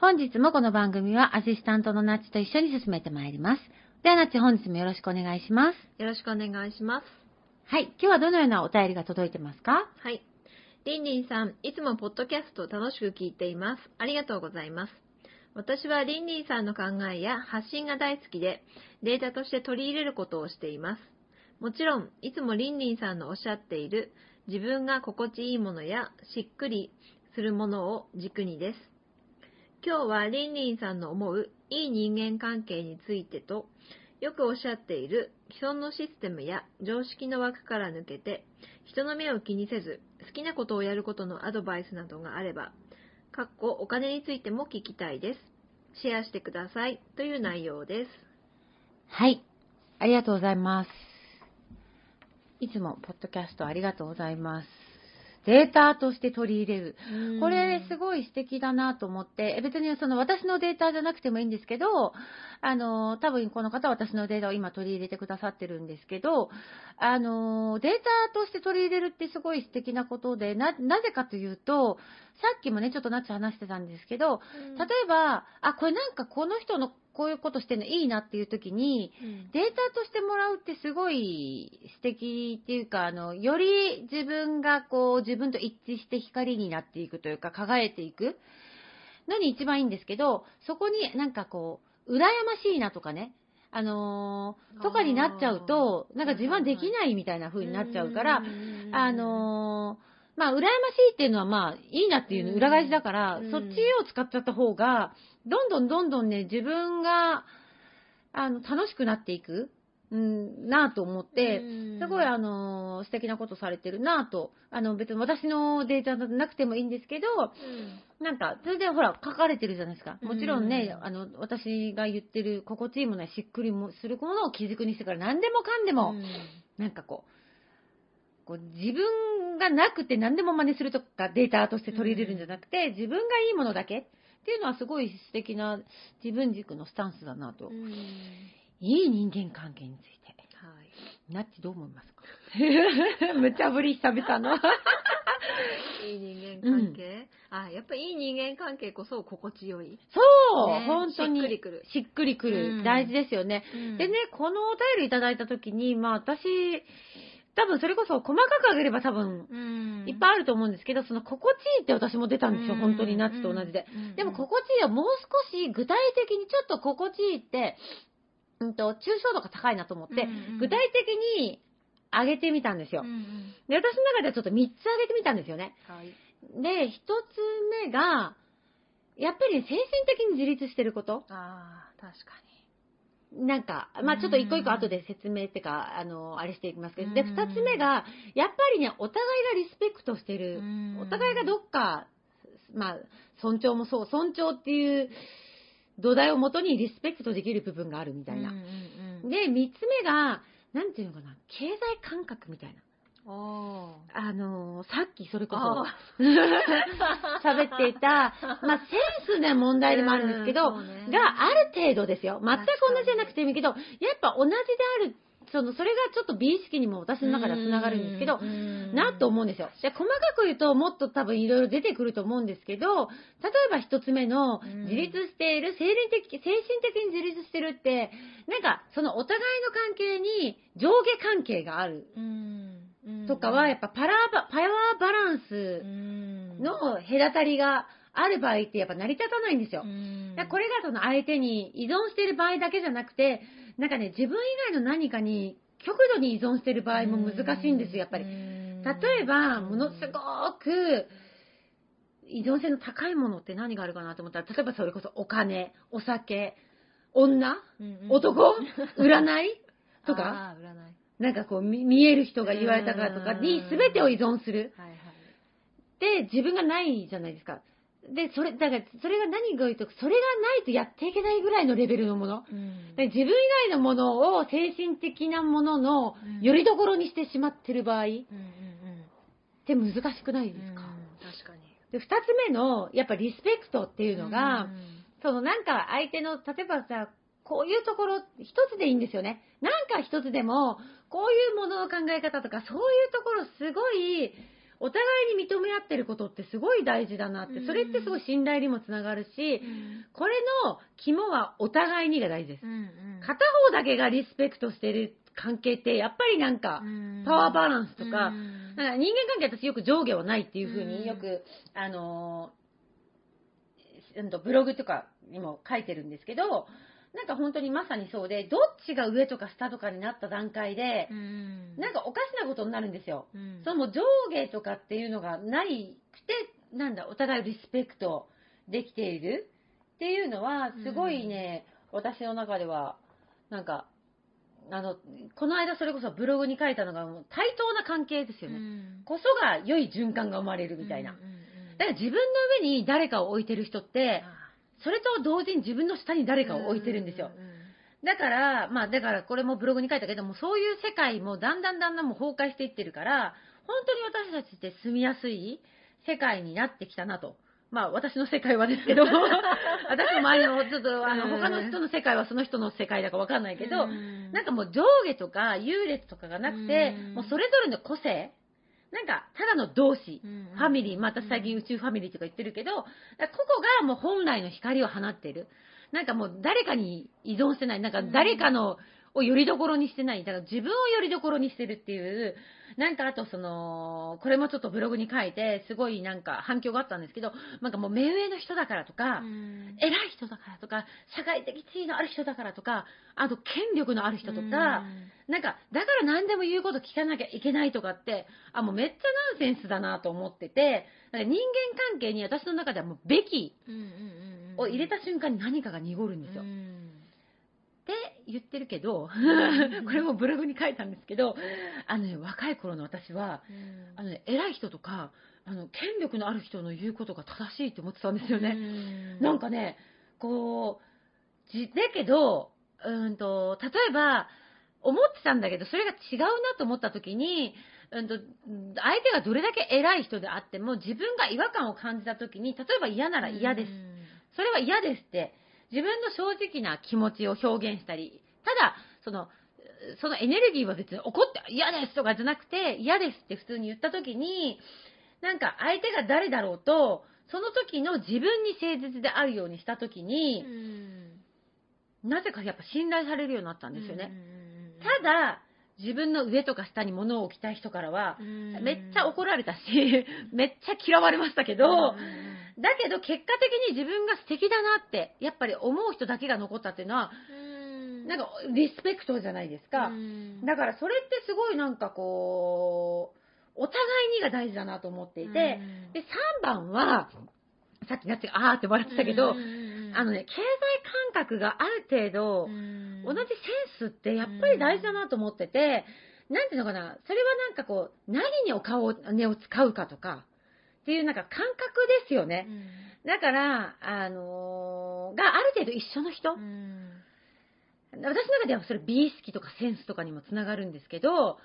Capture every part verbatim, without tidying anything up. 本日もこの番組はアシスタントのなっちと一緒に進めてまいります。ではなっち、本日もよろしくお願いします。よろしくお願いします。はい、今日はどのようなお便りが届いてますか？はい、りんりんさん、いつもポッドキャストを楽しく聞いています。ありがとうございます。私はりんりんさんの考えや発信が大好きで、データとして取り入れることをしています。もちろん、いつもりんりんさんのおっしゃっている自分が心地いいものやしっくりするものを軸にです。今日はりんりんさんの思ういい人間関係についてと、よくおっしゃっている既存のシステムや常識の枠から抜けて、人の目を気にせず好きなことをやることのアドバイスなどがあれば、かっこお金についても聞きたいです。シェアしてください、という内容です。はい、ありがとうございます。いつもポッドキャストありがとうございます。データとして取り入れる、これすごい素敵だなと思って、別にその私のデータじゃなくてもいいんですけど、あの多分この方は私のデータを今取り入れてくださってるんですけど、あのデータとして取り入れるってすごい素敵なことで、 な, なぜかというと、さっきもねちょっとなっちゃ話してたんですけど、例えばあこれなんかこの人のこういうことしてるのいいなっていう時に、うん、データとしてもらうってすごい素敵っていうか、あのより自分がこう自分と一致して光になっていくというか、輝いていくのに一番いいんですけど、そこになんかこう羨ましいなとかね、あのー、とかになっちゃうと、なんか自分はできないみたいな風になっちゃうから、あのーまあ、羨ましいっていうのはまあ、いいなっていうの裏返しだから、うん、そっちを使っちゃった方が、どんどんどんどんね、自分が、あの、楽しくなっていく、うん、なぁと思って、うん、すごいあの、素敵なことされてるなぁと、あの、別に私のデータじゃなくてもいいんですけど、うん、なんか、それでほら、書かれてるじゃないですか。もちろんね、うん、あの、私が言ってる心地いいものやしっくりもするものを基軸にしてから、何でもかんでも、うん、なんかこう、こう自分がなくて何でも真似するとかデータとして取り入れるんじゃなくて、うん、自分がいいものだけっていうのはすごい素敵な自分軸のスタンスだなと、うん、いい人間関係について、はい、なっちどう思いますか？むちゃぶり久々のいい人間関係、うん、あやっぱりいい人間関係こそ心地よい、そう、ね、本当にしっくりくるしっくりくる、うん、大事ですよね、うん、でね、このお便りいただいた時に、まあ私多分それこそ細かくあげれば多分いっぱいあると思うんですけど、その心地いいって私も出たんですよ、本当にナッツと同じで。でも心地いいはもう少し具体的に、ちょっと心地いいって、うんと、抽象度が高いなと思って、具体的に上げてみたんですよ。で、私の中ではちょっとみっつ上げてみたんですよね。で、ひとつめが、やっぱり精神的に自立してること。ああ、確かに。なんか、まぁ、あ、ちょっと一個一個後で説明ってか、あの、あれしていきますけど、で、二つ目が、やっぱりね、お互いがリスペクトしてる。お互いがどっか、まぁ、あ、尊重もそう、尊重っていう土台をもとにリスペクトできる部分があるみたいな。で、三つ目が、なんていうのかな、経済感覚みたいな。あ, あのさっきそれこそ喋っていた、まあ、センスの問題でもあるんですけど、うんね、がある程度ですよ、全く同じじゃなくてもいいけど、やっぱ同じである、そのそれがちょっと美意識にも私の中ではつながるんですけど、なと思うんですよ。で、細かく言うともっと多分いろいろ出てくると思うんですけど、例えば一つ目の自立している、精神的、精神的に自立してるって、なんかそのお互いの関係に上下関係があるとかは、やっぱパラバ、パワーバランスの隔たりがある場合ってやっぱ成り立たないんですよ。だからこれがその相手に依存している場合だけじゃなくて、なんかね、自分以外の何かに極度に依存している場合も難しいんですよ、やっぱり。例えば、ものすごく依存性の高いものって何があるかなと思ったら、例えばそれこそお金、お酒、女、男、占いとか、なんかこう見える人が言われたからとかに全てを依存する。で、自分がないじゃないですか。で、それ、だから、それが何が言うと、それがないとやっていけないぐらいのレベルのもの。うん、自分以外のものを精神的なもののよりどころにしてしまってる場合って難しくないですか？うんうん、確かに。で、二つ目の、やっぱリスペクトっていうのが、うんうん、そのなんか相手の、例えばさ、こういうところ一つでいいんですよね。なんか一つでも、こういうものの考え方とか、そういうところすごい、お互いに認め合ってることってすごい大事だなって、それってすごい信頼にもつながるし、これの肝はお互いにが大事です。片方だけがリスペクトしてる関係ってやっぱりなんかパワーバランスとか、なんか人間関係私よく上下はないっていう風によくあのブログとかにも書いてるんですけど、なんか本当にまさにそうで、どっちが上とか下とかになった段階で、うん、なんかおかしなことになるんですよ。うん、その上下とかっていうのがないくて、なんだ、お互いリスペクトできているっていうのは、すごいね、うん、私の中では、なんか、あの、この間それこそブログに書いたのが、対等な関係ですよね。うん、こそが良い循環が生まれるみたいな。だから自分の上に誰かを置いてる人って、それと同時に自分の下に誰かを置いてるんですよ。だから、まあだからこれもブログに書いたけども、そういう世界もだんだんだんだんもう崩壊していってるから、本当に私たちって住みやすい世界になってきたなと。まあ私の世界はですけど、私の周りのちょっとあの他の人の世界はその人の世界だかわかんないけど、なんかもう上下とか優劣とかがなくて、もうそれぞれの個性、なんか、ただの同志、ファミリー、また最近宇宙ファミリーとか言ってるけど、個々がもう本来の光を放っている。なんかもう誰かに依存してない、なんか誰かのをよりどころにしてない、だから自分をよりどころにしてるっていう、なんかあとその、これもちょっとブログに書いて、すごいなんか反響があったんですけど、なんかもう目上の人だからとか、偉い人だからとか、社会的地位のある人だからとか、あと権力のある人とか、なんか、だから何でも言うこと聞かなきゃいけないとかって、あ、もうめっちゃナンセンスだなと思ってて、だから人間関係に私の中ではもうべきを入れた瞬間に何かが濁るんですよ。って言ってるけど、これもブログに書いたんですけど、あのね、若い頃の私は、あのね、偉い人とか、あの、権力のある人の言うことが正しいって思ってたんですよね。なんかね、こう、じ、だけど、うんと、例えば、思ってたんだけど、それが違うなと思った時に、うんと、相手がどれだけ偉い人であっても、自分が違和感を感じた時に、例えば嫌なら嫌です。それは嫌ですって、自分の正直な気持ちを表現したり、ただ、その、そのエネルギーは別に怒って嫌ですとかじゃなくて、嫌ですって普通に言った時に、なんか相手が誰だろうと、その時の自分に誠実であるようにした時に、なぜかやっぱ信頼されるようになったんですよね。ただ自分の上とか下に物を置きたい人からはめっちゃ怒られたし、めっちゃ嫌われましたけど、だけど結果的に自分が素敵だなってやっぱり思う人だけが残ったっていうのは、なんかリスペクトじゃないですか。だからそれってすごいなんかこうお互いにが大事だなと思っていて、でさんばんはさっきなってあーって笑ってたけど、あのね、経済感覚がある程度、同じセンスってやっぱり大事だなと思ってて、なんていうのかな、それはなんかこう、何にお金を使うかとか、っていうなんか感覚ですよね。だから、あのー、がある程度一緒の人。私の中ではそれ美意識とかセンスとかにもつながるんですけど、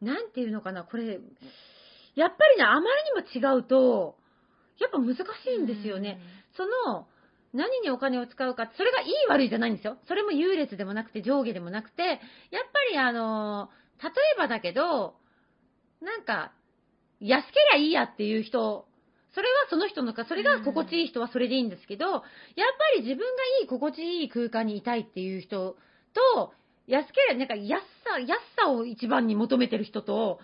なんていうのかな、これやっぱりな、あまりにも違うとやっぱ難しいんですよね。その何にお金を使うか、それがいい悪いじゃないんですよ。それも優劣でもなくて上下でもなくて、やっぱりあの例えばだけど、なんか安けりゃいいやっていう人、それはその人のか、それが心地いい人はそれでいいんですけど、やっぱり自分がいい心地いい空間にいたいっていう人と、安ければなんか安さ安さを一番に求めてる人と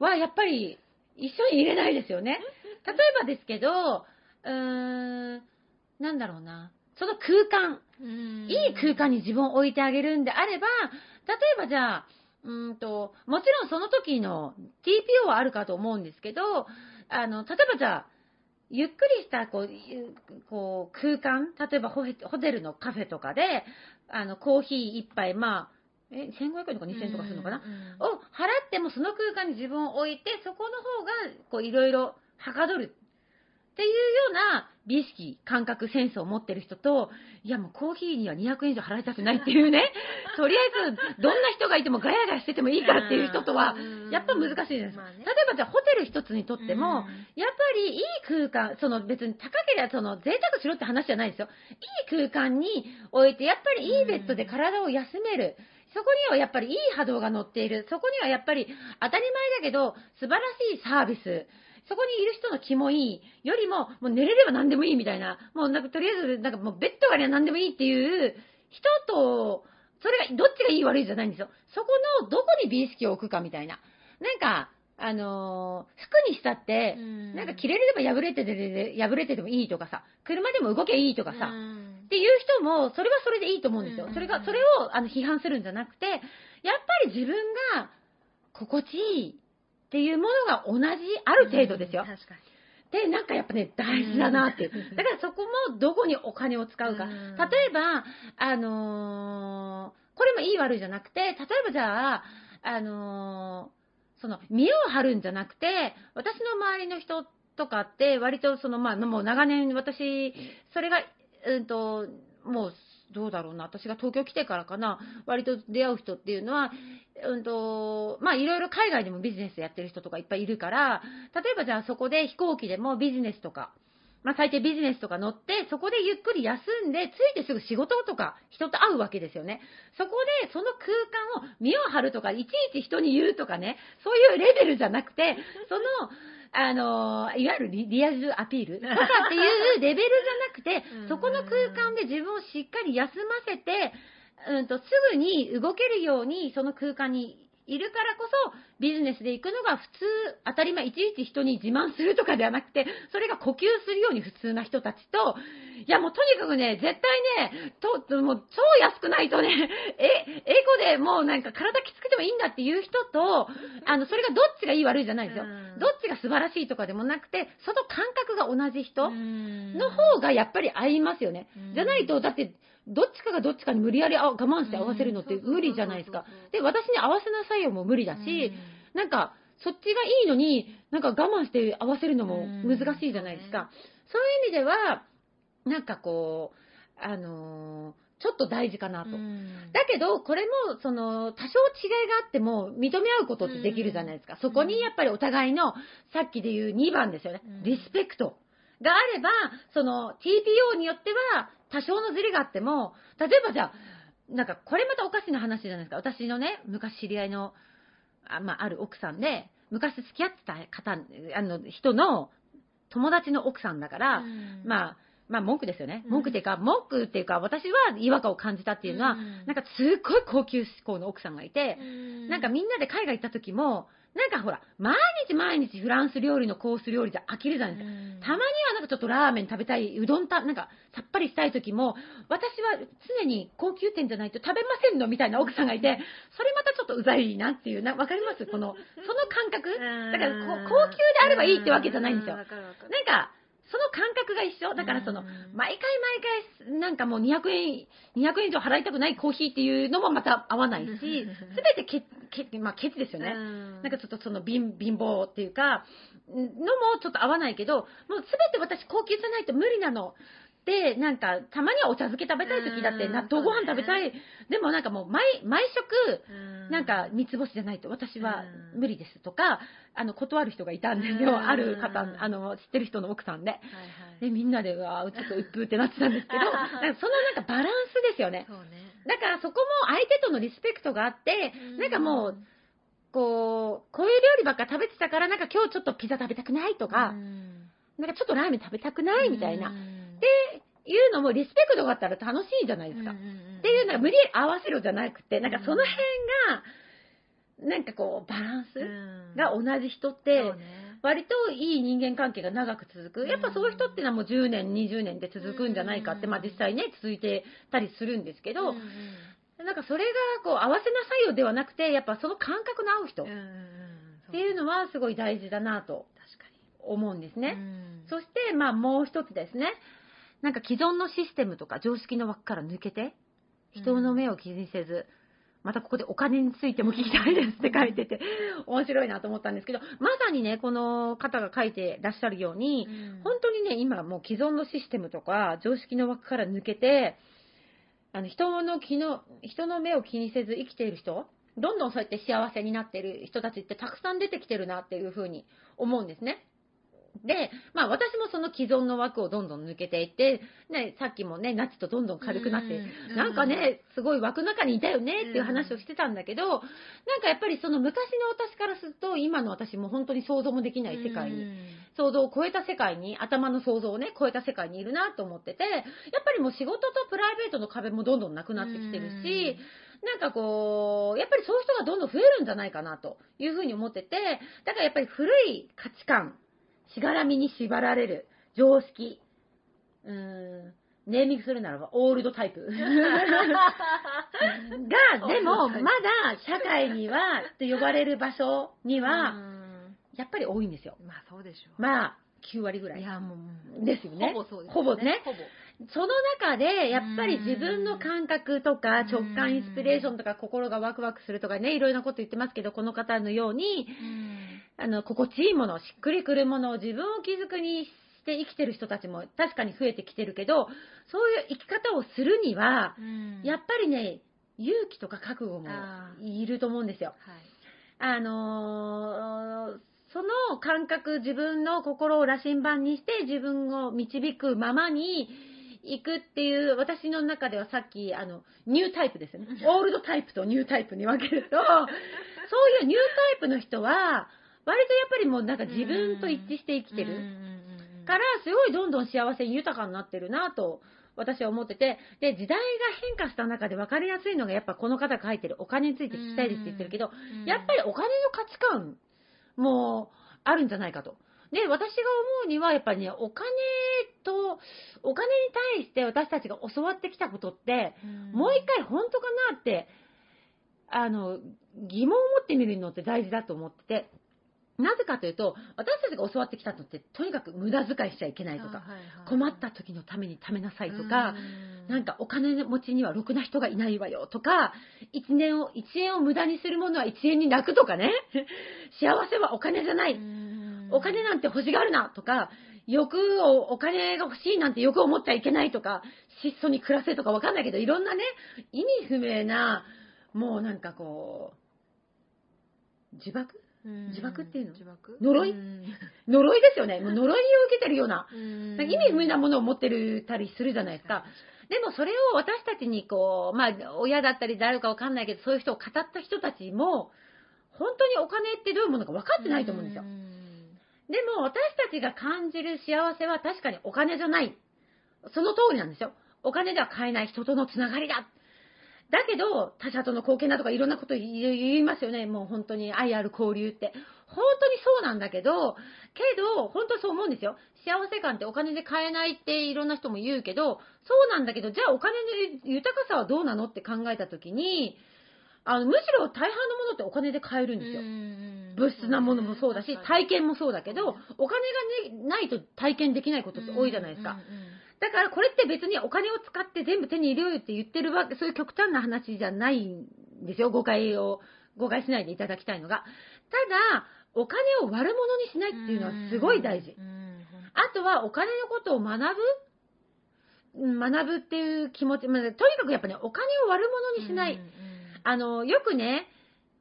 はやっぱり一緒にいれないですよね。例えばですけど、うーん、なんだろうな、その空間、うーん、いい空間に自分を置いてあげるんであれば、例えばじゃあ、うーんともちろんその時の ティーピーオー はあるかと思うんですけど、あの例えばじゃあゆっくりしたこう、こう空間、例えばホテルのカフェとかであのコーヒー一杯、まあえせんごひゃくえんとかにせんえんとかするのかな、うんうん、を払ってもその空間に自分を置いて、そこの方がいろいろはかどるっていうような美意識、感覚、センスを持ってる人と、いやもうコーヒーにはにひゃくえん以上払いたくないっていうねとりあえずどんな人がいてもガヤガヤしててもいいからっていう人とはやっぱ難しいです、まあね、例えばじゃあホテル一つにとっても、やっぱりいい空間、その別に高ければその贅沢しろって話じゃないですよ。いい空間に置いて、やっぱりいいベッドで体を休める、そこにはやっぱりいい波動が乗っている、そこにはやっぱり当たり前だけど素晴らしいサービス、そこにいる人の気もいいよりも、もう寝れれば何でもいいみたいな、もうなんかとりあえずなんかもうベッドがあれば何でもいいっていう人と、それがどっちがいい悪いじゃないんですよ。そこのどこに美意識を置くかみたいな。なんかあのー、服にしたってなんか着れれば破れてて破れててもいいとかさ、車でも動けばいいとかさ、っていう人もそれはそれでいいと思うんですよ。それがそれをあの批判するんじゃなくて、やっぱり自分が心地いいっていうものが同じ、ある程度ですよ。確かに。で、なんかやっぱね、大事だなっていう。だからそこもどこにお金を使うか。例えば、あのー、これもいい悪いじゃなくて、例えばじゃあ、あのー、その、見栄を張るんじゃなくて、私の周りの人とかって、割とその、まあ、もう長年私、それが、うんと、もう、どうだろうな、私が東京来てからかな、割と出会う人っていうのは、うんと、まあいろいろ海外でもビジネスやってる人とかいっぱいいるから、例えばじゃあそこで飛行機でもビジネスとか、まあ最低ビジネスとか乗って、そこでゆっくり休んで、着いてすぐ仕事とか人と会うわけですよね。そこでその空間を身を張るとか、いちいち人に言うとかね、そういうレベルじゃなくて、その、あのいわゆる リ, リアルアピールとかっていうレベルじゃなくてそこの空間で自分をしっかり休ませて、うん、とすぐに動けるようにその空間にいるからこそビジネスで行くのが普通、当たり前、いちいち人に自慢するとかではなくて、それが呼吸するように普通な人たちと、いやもうとにかくね、絶対ね、ともう超安くないとね、え、エコでもうなんか体きつくてもいいんだっていう人と、あのそれがどっちがいい悪いじゃないですよ。どっちが素晴らしいとかでもなくて、その感覚が同じ人の方がやっぱり合いますよね。じゃないと、だってどっちかがどっちかに無理やり我慢して合わせるのって無理じゃないですか。で、私に合わせなさいよも無理だし、なんかそっちがいいのになんか我慢して合わせるのも難しいじゃないですか。そういう意味ではなんかこうあのーちょっと大事かなと。だけどこれもその多少違いがあっても認め合うことってできるじゃないですか。そこにやっぱりお互いのさっきで言うにばんですよね、リスペクトがあれば、その ティーピーオー によっては多少のズレがあっても、例えばじゃあなんかこれまたおかしな話じゃないですか。私のね、昔知り合いの あ,、まあ、ある奥さんで、昔付き合ってた方あの人の友達の奥さんだから、まあまあ文句ですよね。文句っていうか、うん、文句っていうか、私は違和感を感じたっていうのは、うん、なんかすっごい高級志向の奥さんがいて、うん、なんかみんなで海外行った時も、なんかほら、毎日毎日フランス料理のコース料理じゃ飽きるじゃないですか。うん、たまにはなんかちょっとラーメン食べたい、うどんた、なんかさっぱりしたい時も、私は常に高級店じゃないと食べませんのみたいな奥さんがいて、それまたちょっとうざいなっていう、な、わかります？この、その感覚、うん、だからこう、高級であればいいってわけじゃないんですよ。うんうん、わかるわかる。なんか、その感覚が一緒だから、その毎回毎回なんかもうにひゃくえん以上払いたくないコーヒーっていうのもまた合わないし、すべてケチ、まあ、ケチですよね。なんかちょっとその 貧, 貧乏っていうかのもちょっと合わないけど、もうすべて私高級じゃないと無理なので、なんかたまにはお茶漬け食べたい時だって納豆ご飯食べたい、ね、でもなんかもう 毎, 毎食なんか三つ星じゃないと私は無理ですとか、あの断る人がいたんですよ、ある方、あの知ってる人の奥さんで、はいはい、でみんなでわーちょっとうっぷーってなってたんですけどなんかそのなんかバランスですよ ね, そうね、だからそこも相手とのリスペクトがあって、なんかもうこうこういう料理ばっか食べてたから、なんか今日ちょっとピザ食べたくないとか、なんかちょっとラーメン食べたくないみたいなっていうのもリスペクトがあったら楽しいじゃないですか、うんうんうん、っていうのが無理合わせろじゃなくて、なんかその辺がなんかこうバランスが同じ人って割といい人間関係が長く続く、やっぱそういう人ってのはもうじゅうねんにじゅうねんで続くんじゃないかって、まあ実際ね続いてたりするんですけど、なんかそれがこう合わせなさいよではなくて、やっぱその感覚の合う人っていうのはすごい大事だなと思うんですね。そしてまあもう一つですね、なんか既存のシステムとか常識の枠から抜けて、人の目を気にせず、またここでお金についても聞きたいですって書いてて面白いなと思ったんですけど、まさにねこの方が書いてらっしゃるように、本当にね今もう既存のシステムとか常識の枠から抜けて、あの 人の気の、人の目を気にせず生きている人、どんどんそうやって幸せになっている人たちってたくさん出てきてるなっていうふうに思うんですね。で、まあ私もその既存の枠をどんどん抜けていって、ね、さっきもね、ナチとどんどん軽くなって、うん、なんかね、すごい枠の中にいたよねっていう話をしてたんだけど、うん、なんかやっぱりその昔の私からすると、今の私も本当に想像もできない世界に、うん、想像を超えた世界に、頭の想像をね、超えた世界にいるなと思ってて、やっぱりもう仕事とプライベートの壁もどんどんなくなってきてるし、うん、なんかこう、やっぱりそういう人がどんどん増えるんじゃないかなというふうに思ってて、だからやっぱり古い価値観、しがらみに縛られる常識、うーん、ネーミングするならばオールドタイプがでもまだ社会にはと呼ばれる場所にはやっぱり多いんですよ。まあそうでしょう。まあきゅう割ぐらい。いやもうですよね。ほぼそうですね。ほぼね。ほぼ。その中でやっぱり自分の感覚とか直感、インスピレーションとか心がワクワクするとかね、いろいろなこと言ってますけど、この方のようにあの心地いいもの、しっくりくるものを自分を気づくにして生きてる人たちも確かに増えてきてるけど、そういう生き方をするにはやっぱりね勇気とか覚悟もいると思うんですよ。はい、あのーその感覚、自分の心を羅針盤にして自分を導くままに行くっていう、私の中ではさっきあのニュータイプですよねオールドタイプとニュータイプに分けるとそういうニュータイプの人は割とやっぱりもうなんか自分と一致して生きてるから、すごいどんどん幸せに豊かになってるなと私は思ってて、で時代が変化した中で分かりやすいのがやっぱこの方が書いてるお金について聞きたいですって言ってるけど、やっぱりお金の価値観もうあるんじゃないかと。で、私が思うにはやっぱりね、お金とお金に対して私たちが教わってきたことって、うん、もう一回本当かなってあの疑問を持ってみるのって大事だと思ってて、なぜかというと私たちが教わってきたのってとにかく無駄遣いしちゃいけないとか、はいはいはい、困った時のために貯めなさいとか、うん、なんかお金持ちにはろくな人がいないわよとか、いちねんをいちえんを無駄にするものはいちえんに泣くとかね幸せはお金じゃない、うん、お金なんて欲しがるなとか、欲をお金が欲しいなんて欲を持っちゃいけないとか、質素に暮らせとかわかんないけど、いろんなね意味不明なもうなんかこう自爆自爆っていうの、自爆呪い、うん、呪いですよね。もう呪いを受けてるような、うん、なんか意味不明なものを持ってるたりするじゃないですか。でもそれを私たちにこう、まあ親だったり誰かわかんないけど、そういう人を語った人たちも本当にお金ってどういうものか分かってないと思うんですよ、うん、でも私たちが感じる幸せは確かにお金じゃない、その通りなんですよ。お金では買えない人とのつながりだ、だけど他者との貢献だとかいろんなこと言いますよね。もう本当に愛ある交流って本当にそうなんだけど、けど本当そう思うんですよ。幸せ感ってお金で買えないっていろんな人も言うけど、そうなんだけど、じゃあお金の豊かさはどうなのって考えた時に、あのむしろ大半のものってお金で買えるんですよ。物質なものもそうだし、体験もそうだけど、お金が、ね、ないと体験できないことって多いじゃないですか。だからこれって別にお金を使って全部手に入れようって言ってるわけ、そういう極端な話じゃないんですよ。誤解を誤解しないでいただきたいのが、ただお金を悪者にしないっていうのはすごい大事。あとはお金のことを学ぶ、学ぶっていう気持ち、まあ、とにかくやっぱね、お金を悪者にしない。うんうん、あの、よくね、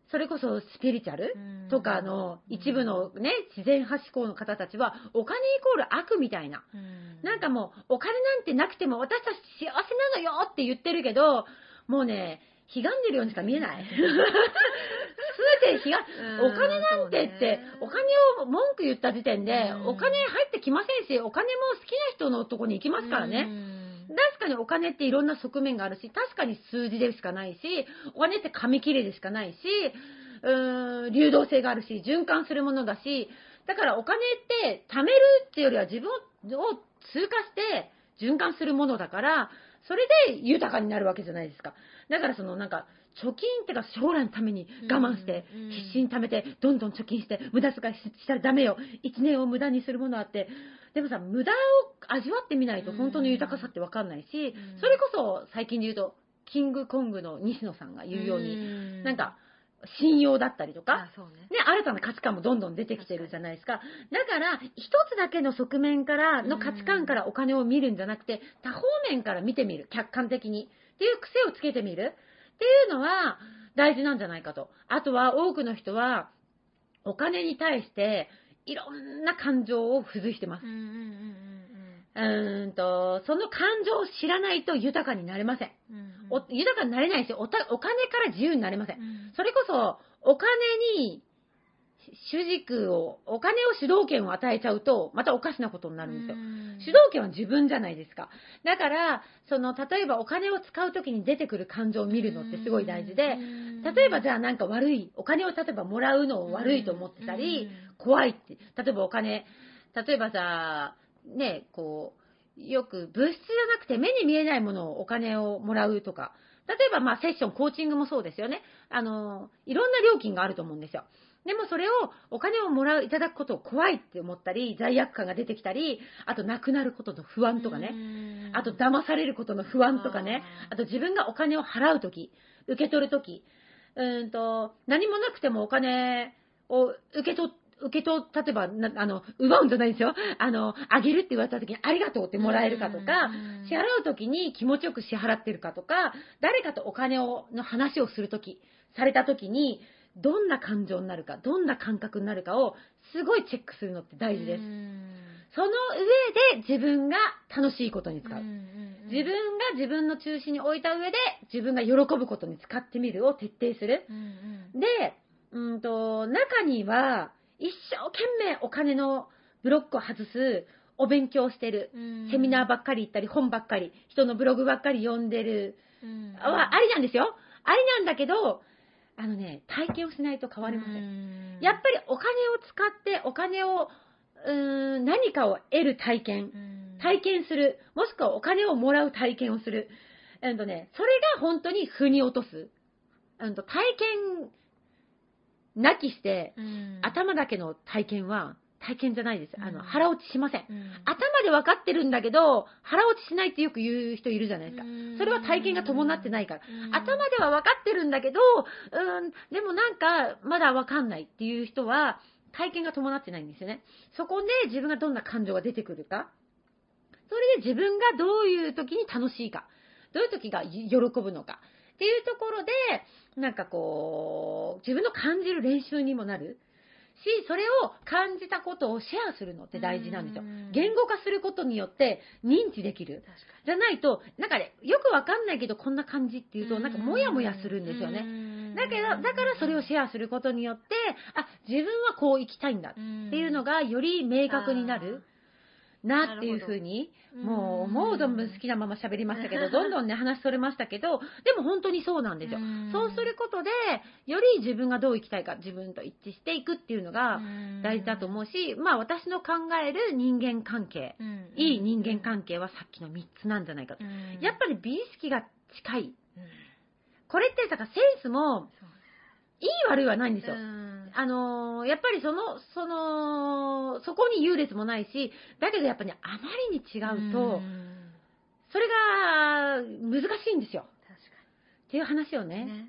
それこそスピリチュアルとかの一部のね、自然派思考の方たちは、お金イコール悪みたいな。うん、なんかもう、お金なんてなくても私たち幸せなのよって言ってるけど、もうね、ひがんでるようにしか見えない。全てひが、お金なんてって、お金を文句言った時点で、お金入ってきませんし、お金も好きな人のとこに行きますからね。確かにお金っていろんな側面があるし、確かに数字でしかないし、お金って紙切れでしかないし、うーん、流動性があるし、循環するものだし、だからお金って貯めるっていうよりは自分を通過して循環するものだから、それで豊かになるわけじゃないですか。だからそのなんか貯金ってか将来のために我慢して必死に貯めてどんどん貯金して無駄遣いしたらダメよ。いちねんを無駄にするものあって、でもさ無駄を味わってみないと本当の豊かさって分かんないし、それこそ最近で言うとキングコングの西野さんが言うようになんか信用だったりとか、ね、新たな価値観もどんどん出てきてるじゃないですか。だから一つだけの側面からの価値観からお金を見るんじゃなくて、多方面から見てみる、客観的にっていう癖をつけてみるっていうのは大事なんじゃないかと。あとは多くの人はお金に対していろんな感情を付随してます。うんうんうんうん、うーんとその感情を知らないと豊かになれません。うんうん、お豊かになれないしおた、お金から自由になれません。うん、それこそお金に主軸をお金を主導権を与えちゃうとまたおかしなことになるんですよ。主導権は自分じゃないですか。だからその例えばお金を使うときに出てくる感情を見るのってすごい大事で、例えばじゃあなんか悪いお金を例えばもらうのを悪いと思ってたり怖いって、例えばお金例えばさねこうよく物質じゃなくて目に見えないものをお金をもらうとか、例えばまあセッションコーチングもそうですよね。あのいろんな料金があると思うんですよ。でもそれをお金をもらういただくことを怖いって思ったり罪悪感が出てきたり、あとなくなることの不安とかね、あと騙されることの不安とかね、あと自分がお金を払うとき受け取るとき、うーんと何もなくてもお金を受け取って受け取例えばなあの奪うんじゃないんですよ。あのあげるって言われた時にありがとうってもらえるかとか、支払う時に気持ちよく支払ってるかとか、誰かとお金をの話をする時された時にどんな感情になるかどんな感覚になるかをすごいチェックするのって大事です。その上で自分が楽しいことに使う、自分が自分の中心に置いた上で自分が喜ぶことに使ってみるを徹底する。で、うんと中には一生懸命お金のブロックを外す、お勉強してる、セミナーばっかり行ったり、本ばっかり、人のブログばっかり読んでる、はありなんですよ。ありなんだけど、あのね、体験をしないと変わりません。やっぱりお金を使って、お金を、うーん、何かを得る体験、体験する、もしくはお金をもらう体験をする。えっとね、それが本当に腑に落とす。えっと、体験、なきして、うん、頭だけの体験は体験じゃないです。あの、うん、腹落ちしません、うん、頭で分かってるんだけど腹落ちしないってよく言う人いるじゃないですか、うん、それは体験が伴ってないから、うん、頭では分かってるんだけど、うん、でもなんかまだ分かんないっていう人は体験が伴ってないんですよね。そこで自分がどんな感情が出てくるか、それで自分がどういう時に楽しいか、どういう時が喜ぶのかっていうところでなんかこう自分の感じる練習にもなるし、それを感じたことをシェアするのって大事なんですよ。言語化することによって認知できる。じゃないとなんか、ね、よくわかんないけどこんな感じっていうとなんかモヤモヤするんですよね。だけどだからそれをシェアすることによって、あ、自分はこう生きたいんだっていうのがより明確になるなっていう風に、もう思う存分好きなまま喋りましたけど、どんどんね話それましたけど、でも本当にそうなんですよ。そうすることでより自分がどう生きたいか、自分と一致していくっていうのが大事だと思うし、まあ私の考える人間関係、いい人間関係はさっきのみっつなんじゃないかと。やっぱり美意識が近い、これってだからセンスもいい悪いはないんですよ。あのー、やっぱりその、その、そこに優劣もないし、だけどやっぱり、ね、あまりに違うと、それが難しいんですよ。確かに。っっていう話をね。ね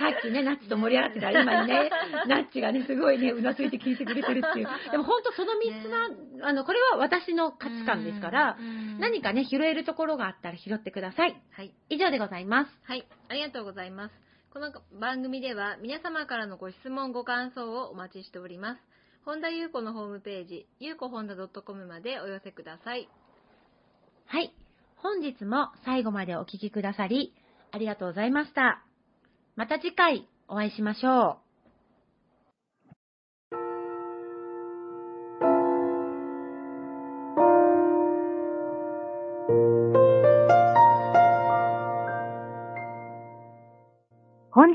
さっきね、ナッチと盛り上がってたら、今にね、ナッチがね、すごいね、うなずいて聞いてくれてるっていう。でも本当そのみっつな、ね、あの、これは私の価値観ですから、何かね、拾えるところがあったら拾ってください。はい。以上でございます。はい。ありがとうございます。この番組では、皆様からのご質問、ご感想をお待ちしております。本田裕子のホームページ、ゆうこほんだ .com までお寄せください。はい。本日も最後までお聞きくださり、ありがとうございました。また次回お会いしましょう。本